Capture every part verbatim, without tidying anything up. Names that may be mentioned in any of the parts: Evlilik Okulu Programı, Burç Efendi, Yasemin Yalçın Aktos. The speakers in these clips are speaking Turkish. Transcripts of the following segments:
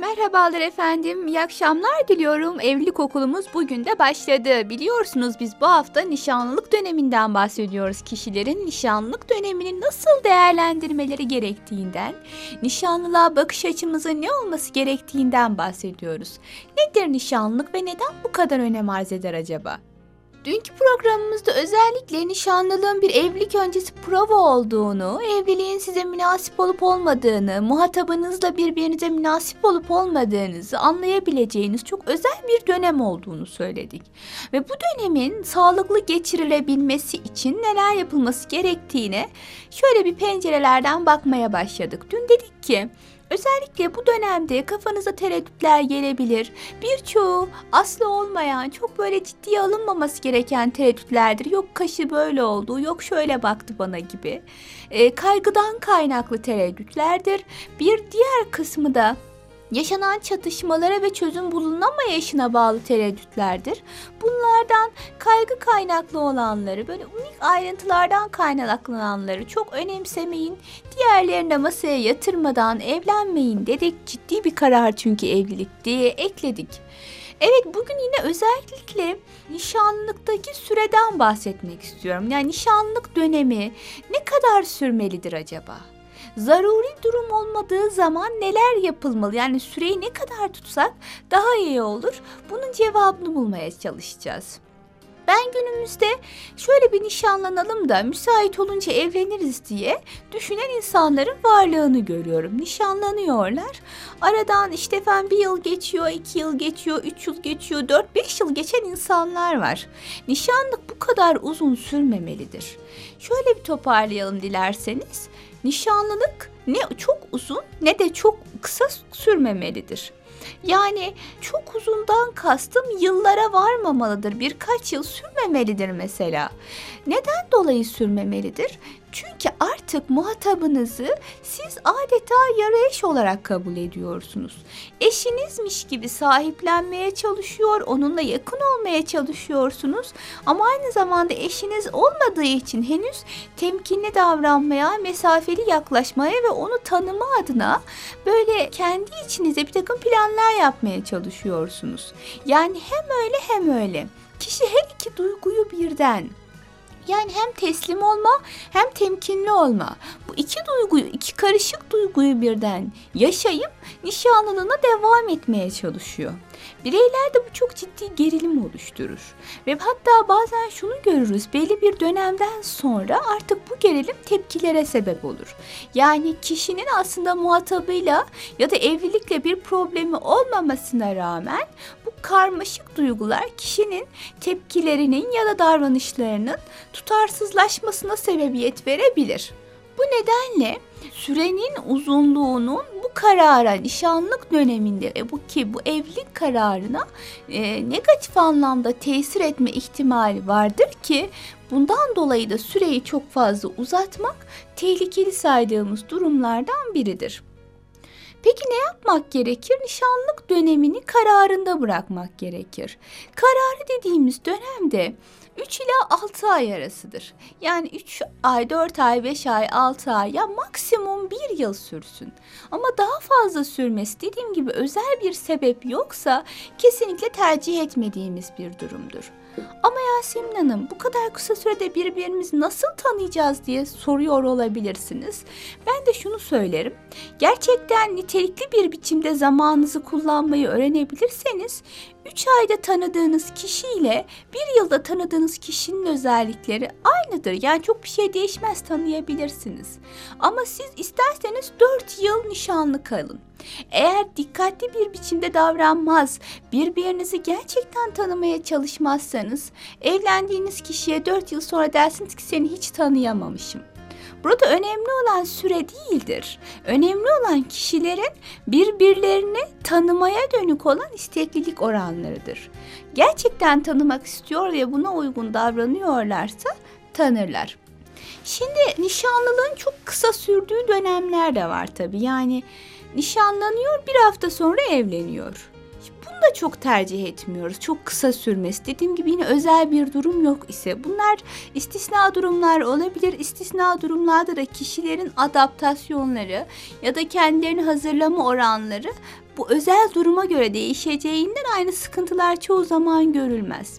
Merhabalar efendim, iyi akşamlar diliyorum. Evlilik okulumuz bugün de başladı. Biliyorsunuz biz bu hafta nişanlılık döneminden bahsediyoruz. Kişilerin nişanlılık dönemini nasıl değerlendirmeleri gerektiğinden, nişanlılığa bakış açımızın ne olması gerektiğinden bahsediyoruz. Nedir nişanlılık ve neden bu kadar önem arz eder acaba? Dünkü programımızda özellikle nişanlılığın bir evlilik öncesi prova olduğunu, evliliğin size münasip olup olmadığını, muhatabınızla birbirinize münasip olup olmadığınızı anlayabileceğiniz çok özel bir dönem olduğunu söyledik. Ve bu dönemin sağlıklı geçirilebilmesi için neler yapılması gerektiğine şöyle bir pencerelerden bakmaya başladık. Dün dedik ki, özellikle bu dönemde kafanıza tereddütler gelebilir. Birçoğu aslı olmayan, çok böyle ciddiye alınmaması gereken tereddütlerdir. Yok kaşı böyle oldu, yok şöyle baktı bana gibi. E, kaygıdan kaynaklı tereddütlerdir. Bir diğer kısmı da yaşanan çatışmalara ve çözüm bulunamayışına bağlı tereddütlerdir. Bunlardan kaygı kaynaklı olanları, böyle unik ayrıntılardan kaynaklananları çok önemsemeyin. Diğerlerini masaya yatırmadan evlenmeyin dedik. Ciddi bir karar çünkü evlilik diye ekledik. Evet, bugün yine özellikle nişanlılıktaki süreden bahsetmek istiyorum. Yani nişanlılık dönemi ne kadar sürmelidir acaba? Zaruri durum olmadığı zaman neler yapılmalı? Yani süreyi ne kadar tutsak daha iyi olur. Bunun cevabını bulmaya çalışacağız. Ben günümüzde şöyle bir nişanlanalım da müsait olunca evleniriz diye düşünen insanların varlığını görüyorum. Nişanlanıyorlar. Aradan işte efendim bir yıl geçiyor, iki yıl geçiyor, üç yıl geçiyor, dört beş yıl geçen insanlar var. Nişanlık bu kadar uzun sürmemelidir. Şöyle bir toparlayalım dilerseniz. Nişanlılık ne çok uzun ne de çok kısa sürmemelidir. Yani çok uzundan kastım yıllara varmamalıdır. Birkaç yıl sürmemelidir mesela. Neden dolayı sürmemelidir? Çünkü artık muhatabınızı siz adeta yarı eş olarak kabul ediyorsunuz. Eşinizmiş gibi sahiplenmeye çalışıyor, onunla yakın olmaya çalışıyorsunuz. Ama aynı zamanda eşiniz olmadığı için henüz temkinli davranmaya, mesafeli yaklaşmaya ve onu tanıma adına böyle kendi içinize bir takım planlar yapmaya çalışıyorsunuz. Yani hem öyle hem öyle. Kişi her iki duyguyu birden... Yani hem teslim olma hem temkinli olma. Bu iki duyguyu, iki karışık duyguyu birden yaşayıp nişanlılığına devam etmeye çalışıyor. Bireylerde bu çok ciddi gerilim oluşturur. Ve hatta bazen şunu görürüz, belli bir dönemden sonra artık bu gerilim tepkilere sebep olur. Yani kişinin aslında muhatabıyla ya da evlilikle bir problemi olmamasına rağmen bu karmaşık duygular kişinin tepkilerinin ya da davranışlarının tutarsızlaşmasına sebebiyet verebilir. Bu nedenle sürenin uzunluğunun bu karara, nişanlık döneminde e bu ki bu evlilik kararına e, negatif anlamda tesir etme ihtimali vardır ki bundan dolayı da süreyi çok fazla uzatmak tehlikeli saydığımız durumlardan biridir. Peki ne yapmak gerekir? Nişanlık dönemini kararında bırakmak gerekir. Kararı dediğimiz dönemde üç ila altı ay arasıdır. Yani üç ay, dört ay, beş ay, altı ay ya maksimum bir yıl sürsün. Ama daha fazla sürmesi dediğim gibi özel bir sebep yoksa kesinlikle tercih etmediğimiz bir durumdur. Ama Yasemin Hanım, bu kadar kısa sürede birbirimizi nasıl tanıyacağız diye soruyor olabilirsiniz. Ben de şunu söylerim. Gerçekten nitelikli bir biçimde zamanınızı kullanmayı öğrenebilirseniz üç ayda tanıdığınız kişiyle bir yılda tanıdığınız kişinin özellikleri aynıdır. Yani çok bir şey değişmez, tanıyabilirsiniz. Ama siz isterseniz dört yıl nişanlı kalın. Eğer dikkatli bir biçimde davranmaz, birbirinizi gerçekten tanımaya çalışmazsanız evlendiğiniz kişiye dört yıl sonra dersiniz ki seni hiç tanıyamamışım. Burada önemli olan süre değildir. Önemli olan kişilerin birbirlerini tanımaya dönük olan isteklilik oranlarıdır. Gerçekten tanımak istiyor ve buna uygun davranıyorlarsa tanırlar. Şimdi nişanlılığın çok kısa sürdüğü dönemler de var tabii. Yani nişanlanıyor, bir hafta sonra evleniyor. Bunu da çok tercih etmiyoruz. Çok kısa sürmesi. Dediğim gibi yine özel bir durum yok ise. Bunlar istisna durumlar olabilir. İstisna durumlarda da kişilerin adaptasyonları ya da kendilerini hazırlama oranları bu özel duruma göre değişeceğinden aynı sıkıntılar çoğu zaman görülmez.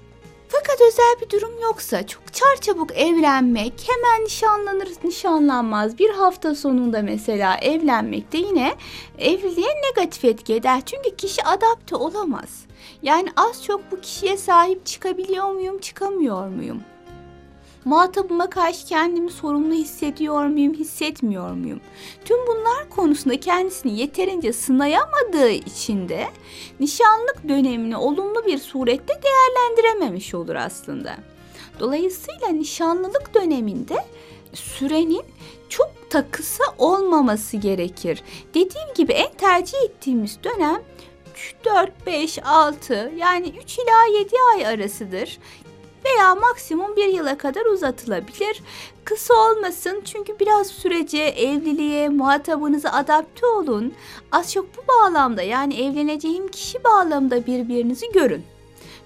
Fakat özel bir durum yoksa çok çarçabuk evlenmek, hemen nişanlanır nişanlanmaz bir hafta sonunda mesela evlenmek de yine evliliğe negatif etki eder. Çünkü kişi adapte olamaz. Yani az çok bu kişiye sahip çıkabiliyor muyum, çıkamıyor muyum? Muhatabıma karşı kendimi sorumlu hissediyor muyum, hissetmiyor muyum? Tüm bunlar konusunda kendisini yeterince sınayamadığı için de nişanlık dönemini olumlu bir surette değerlendirememiş olur aslında. Dolayısıyla nişanlılık döneminde sürenin çok da kısa olmaması gerekir. Dediğim gibi en tercih ettiğimiz dönem üç, dört, beş, altı yani üç ila yedi ay arasıdır. Veya maksimum bir yıla kadar uzatılabilir. Kısa olmasın çünkü biraz sürece, evliliğe, muhatabınıza adapte olun. Az çok bu bağlamda yani evleneceğim kişi bağlamında birbirinizi görün.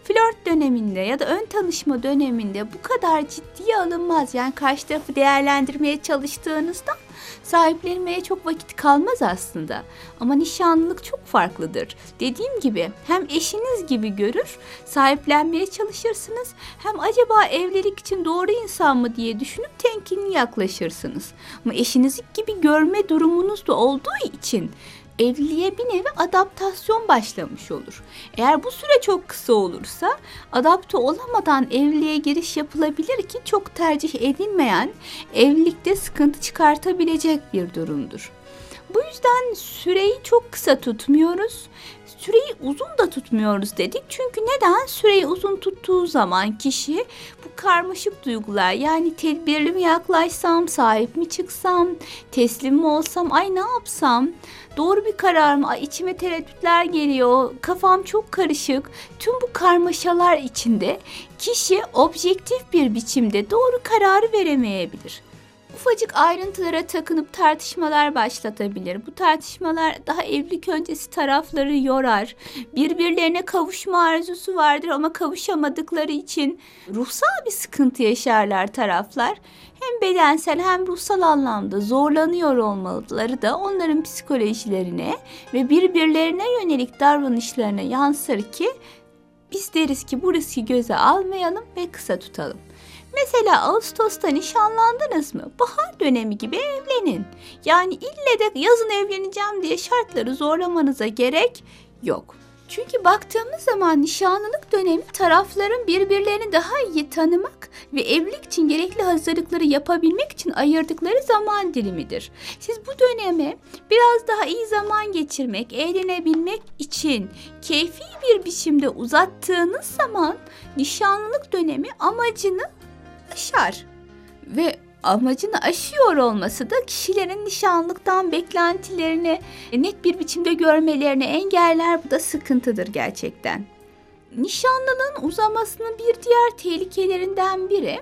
Flört döneminde ya da ön tanışma döneminde bu kadar ciddiye alınmaz. Yani karşı tarafı değerlendirmeye çalıştığınızda sahiplenmeye çok vakit kalmaz aslında. Ama nişanlılık çok farklıdır. Dediğim gibi hem eşiniz gibi görür, sahiplenmeye çalışırsınız. Hem acaba evlilik için doğru insan mı diye düşünüp temkinli yaklaşırsınız. Ama eşiniz gibi görme durumunuz da olduğu için evliliğe bir nevi adaptasyon başlamış olur. Eğer bu süre çok kısa olursa adapte olamadan evliliğe giriş yapılabilir ki çok tercih edilmeyen, evlilikte sıkıntı çıkartabilecek bir durumdur. Bu yüzden süreyi çok kısa tutmuyoruz. Süreyi uzun da tutmuyoruz dedik. Çünkü neden? Süreyi uzun tuttuğu zaman kişi bu karmaşık duygular yani tedbirli mi yaklaşsam, sahip mi çıksam, teslim mi olsam, ay ne yapsam, doğru bir karar mı, ay içime tereddütler geliyor, kafam çok karışık. Tüm bu karmaşalar içinde kişi objektif bir biçimde doğru kararı veremeyebilir. Ufacık ayrıntılara takınıp tartışmalar başlatabilir. Bu tartışmalar daha evlilik öncesi tarafları yorar. Birbirlerine kavuşma arzusu vardır ama kavuşamadıkları için ruhsal bir sıkıntı yaşarlar taraflar. Hem bedensel hem ruhsal anlamda zorlanıyor olmaları da onların psikolojilerine ve birbirlerine yönelik davranışlarına yansır ki biz deriz ki bu riski göze almayalım ve kısa tutalım. Mesela Ağustos'ta nişanlandınız mı? Bahar dönemi gibi evlenin. Yani ille de yazın evleneceğim diye şartları zorlamanıza gerek yok. Çünkü baktığımız zaman nişanlılık dönemi tarafların birbirlerini daha iyi tanımak ve evlilik için gerekli hazırlıkları yapabilmek için ayırdıkları zaman dilimidir. Siz bu döneme biraz daha iyi zaman geçirmek, eğlenebilmek için keyfi bir biçimde uzattığınız zaman nişanlılık dönemi amacını aşar ve amacını aşıyor olması da kişilerin nişanlıktan beklentilerini net bir biçimde görmelerini engeller. Bu da sıkıntıdır gerçekten. Nişanlılığın uzamasının bir diğer tehlikelerinden biri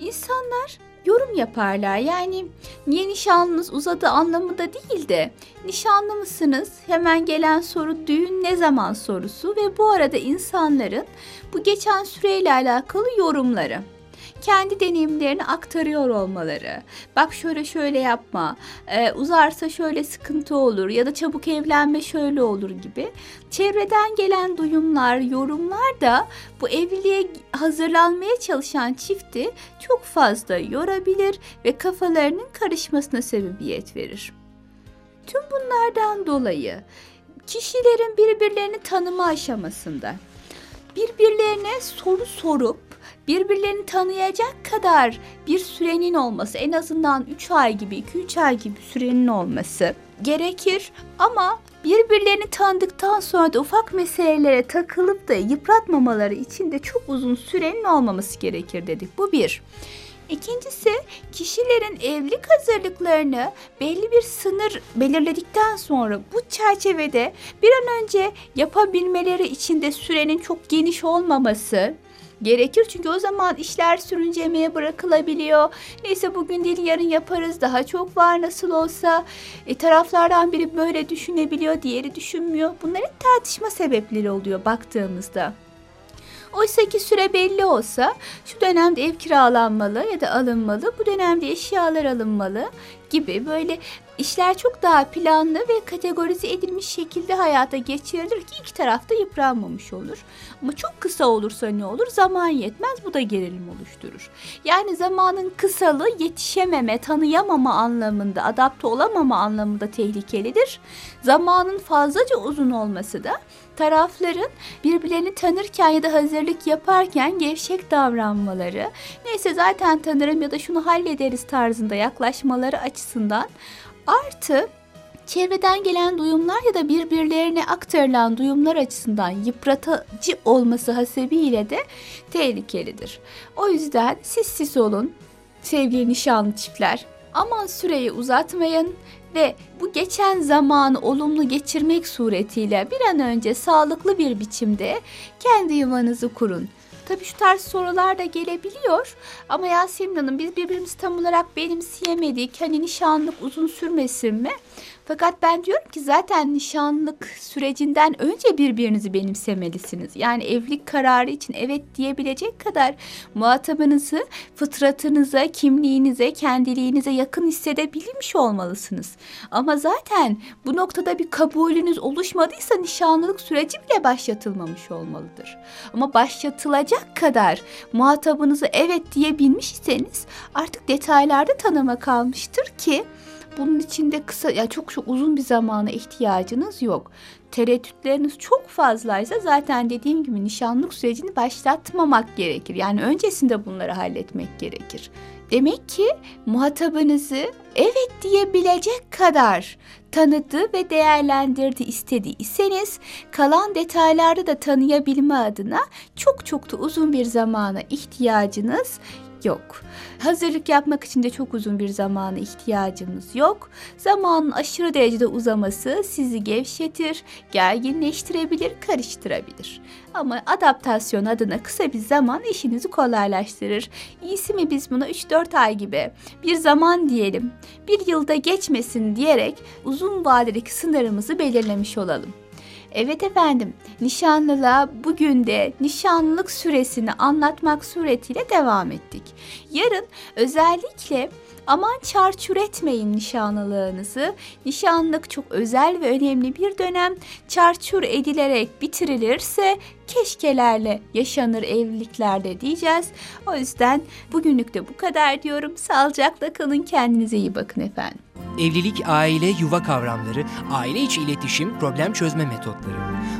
insanlar yorum yaparlar. Yani niye nişanlınız uzadı anlamında değil de nişanlı mısınız? Hemen gelen soru düğün ne zaman sorusu ve bu arada insanların bu geçen süreyle alakalı yorumları. Kendi deneyimlerini aktarıyor olmaları. Bak şöyle şöyle yapma, e, uzarsa şöyle sıkıntı olur ya da çabuk evlenme şöyle olur gibi. Çevreden gelen duyumlar, yorumlar da bu evliliğe hazırlanmaya çalışan çifti çok fazla yorabilir ve kafalarının karışmasına sebebiyet verir. Tüm bunlardan dolayı kişilerin birbirlerini tanıma aşamasında birbirlerine soru sorup birbirlerini tanıyacak kadar bir sürenin olması, en azından üç ay gibi, iki üç ay gibi sürenin olması gerekir. Ama birbirlerini tanıdıktan sonra da ufak meselelere takılıp da yıpratmamaları için de çok uzun sürenin olmaması gerekir dedik. Bu bir. İkincisi, kişilerin evlilik hazırlıklarını belli bir sınır belirledikten sonra bu çerçevede bir an önce yapabilmeleri için de sürenin çok geniş olmaması gerekir. Çünkü o zaman işler sürüncemeye bırakılabiliyor. Neyse bugün değil yarın yaparız, daha çok var nasıl olsa. E, taraflardan biri böyle düşünebiliyor, diğeri düşünmüyor. Bunların tartışma sebepleri oluyor baktığımızda. Oysa ki süre belli olsa şu dönemde ev kiralanmalı ya da alınmalı, bu dönemde eşyalar alınmalı gibi böyle işler çok daha planlı ve kategorize edilmiş şekilde hayata geçirilir ki iki tarafta yıpranmamış olur. Ama çok kısa olursa ne olur? Zaman yetmez, bu da gerilim oluşturur. Yani zamanın kısalığı yetişememe, tanıyamama anlamında, adapte olamama anlamında tehlikelidir. Zamanın fazlaca uzun olması da tarafların birbirlerini tanırken ya da hazırlık yaparken gevşek davranmaları, neyse zaten tanırım ya da şunu hallederiz tarzında yaklaşmaları açısından, artı çevreden gelen duyumlar ya da birbirlerine aktarılan duyumlar açısından yıpratıcı olması hasebiyle de tehlikelidir. O yüzden siz siz olun sevgili nişanlı çiftler. Aman süreyi uzatmayın ve bu geçen zamanı olumlu geçirmek suretiyle bir an önce sağlıklı bir biçimde kendi yuvanızı kurun. Tabii şu tarz sorular da gelebiliyor ama Yasemin Hanım, biz birbirimizi tam olarak benimseyemedik. Hani nişanlık uzun sürmesin mi? Fakat ben diyorum ki zaten nişanlık sürecinden önce birbirinizi benimsemelisiniz. Yani evlilik kararı için evet diyebilecek kadar muhatabınızı fıtratınıza, kimliğinize, kendiliğinize yakın hissedebilmiş olmalısınız. Ama zaten bu noktada bir kabulünüz oluşmadıysa nişanlılık süreci bile başlatılmamış olmalıdır. Ama başlatılacak kadar muhatabınızı evet diyebilmiş iseniz artık detaylarda tanıma kalmıştır ki bunun içinde kısa, ya çok çok uzun bir zamana ihtiyacınız yok. Tereddütleriniz çok fazlaysa zaten dediğim gibi nişanlık sürecini başlatmamak gerekir. Yani öncesinde bunları halletmek gerekir. Demek ki muhatabınızı evet diyebilecek kadar tanıdı ve değerlendirdi istediyseniz, kalan detaylarda da tanıyabilme adına çok çok da uzun bir zamana ihtiyacınız yok. Hazırlık yapmak için de çok uzun bir zamana ihtiyacımız yok. Zamanın aşırı derecede uzaması sizi gevşetir, gerginleştirebilir, karıştırabilir. Ama adaptasyon adına kısa bir zaman işinizi kolaylaştırır. İyisi mi biz buna üç dört ay gibi bir zaman diyelim, bir yılda geçmesin diyerek uzun vadedeki sınırımızı belirlemiş olalım. Evet efendim, nişanlılığa bugün de nişanlılık süresini anlatmak suretiyle devam ettik. Yarın özellikle aman çarçur etmeyin nişanlılığınızı. Nişanlılık çok özel ve önemli bir dönem. Çarçur edilerek bitirilirse keşkelerle yaşanır evliliklerde diyeceğiz. O yüzden bugünlük de bu kadar diyorum. Sağlıcakla kalın, kendinize iyi bakın efendim. Evlilik, aile, yuva kavramları, aile içi iletişim, problem çözme metotları.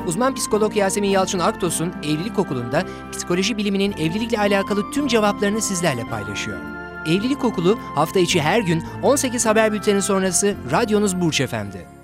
Uzman psikolog Yasemin Yalçın Aktos'un Evlilik Okulu'nda psikoloji biliminin evlilikle alakalı tüm cevaplarını sizlerle paylaşıyor. Evlilik Okulu hafta içi her gün on sekiz haber bülteni sonrası radyonuz Burç Efendi.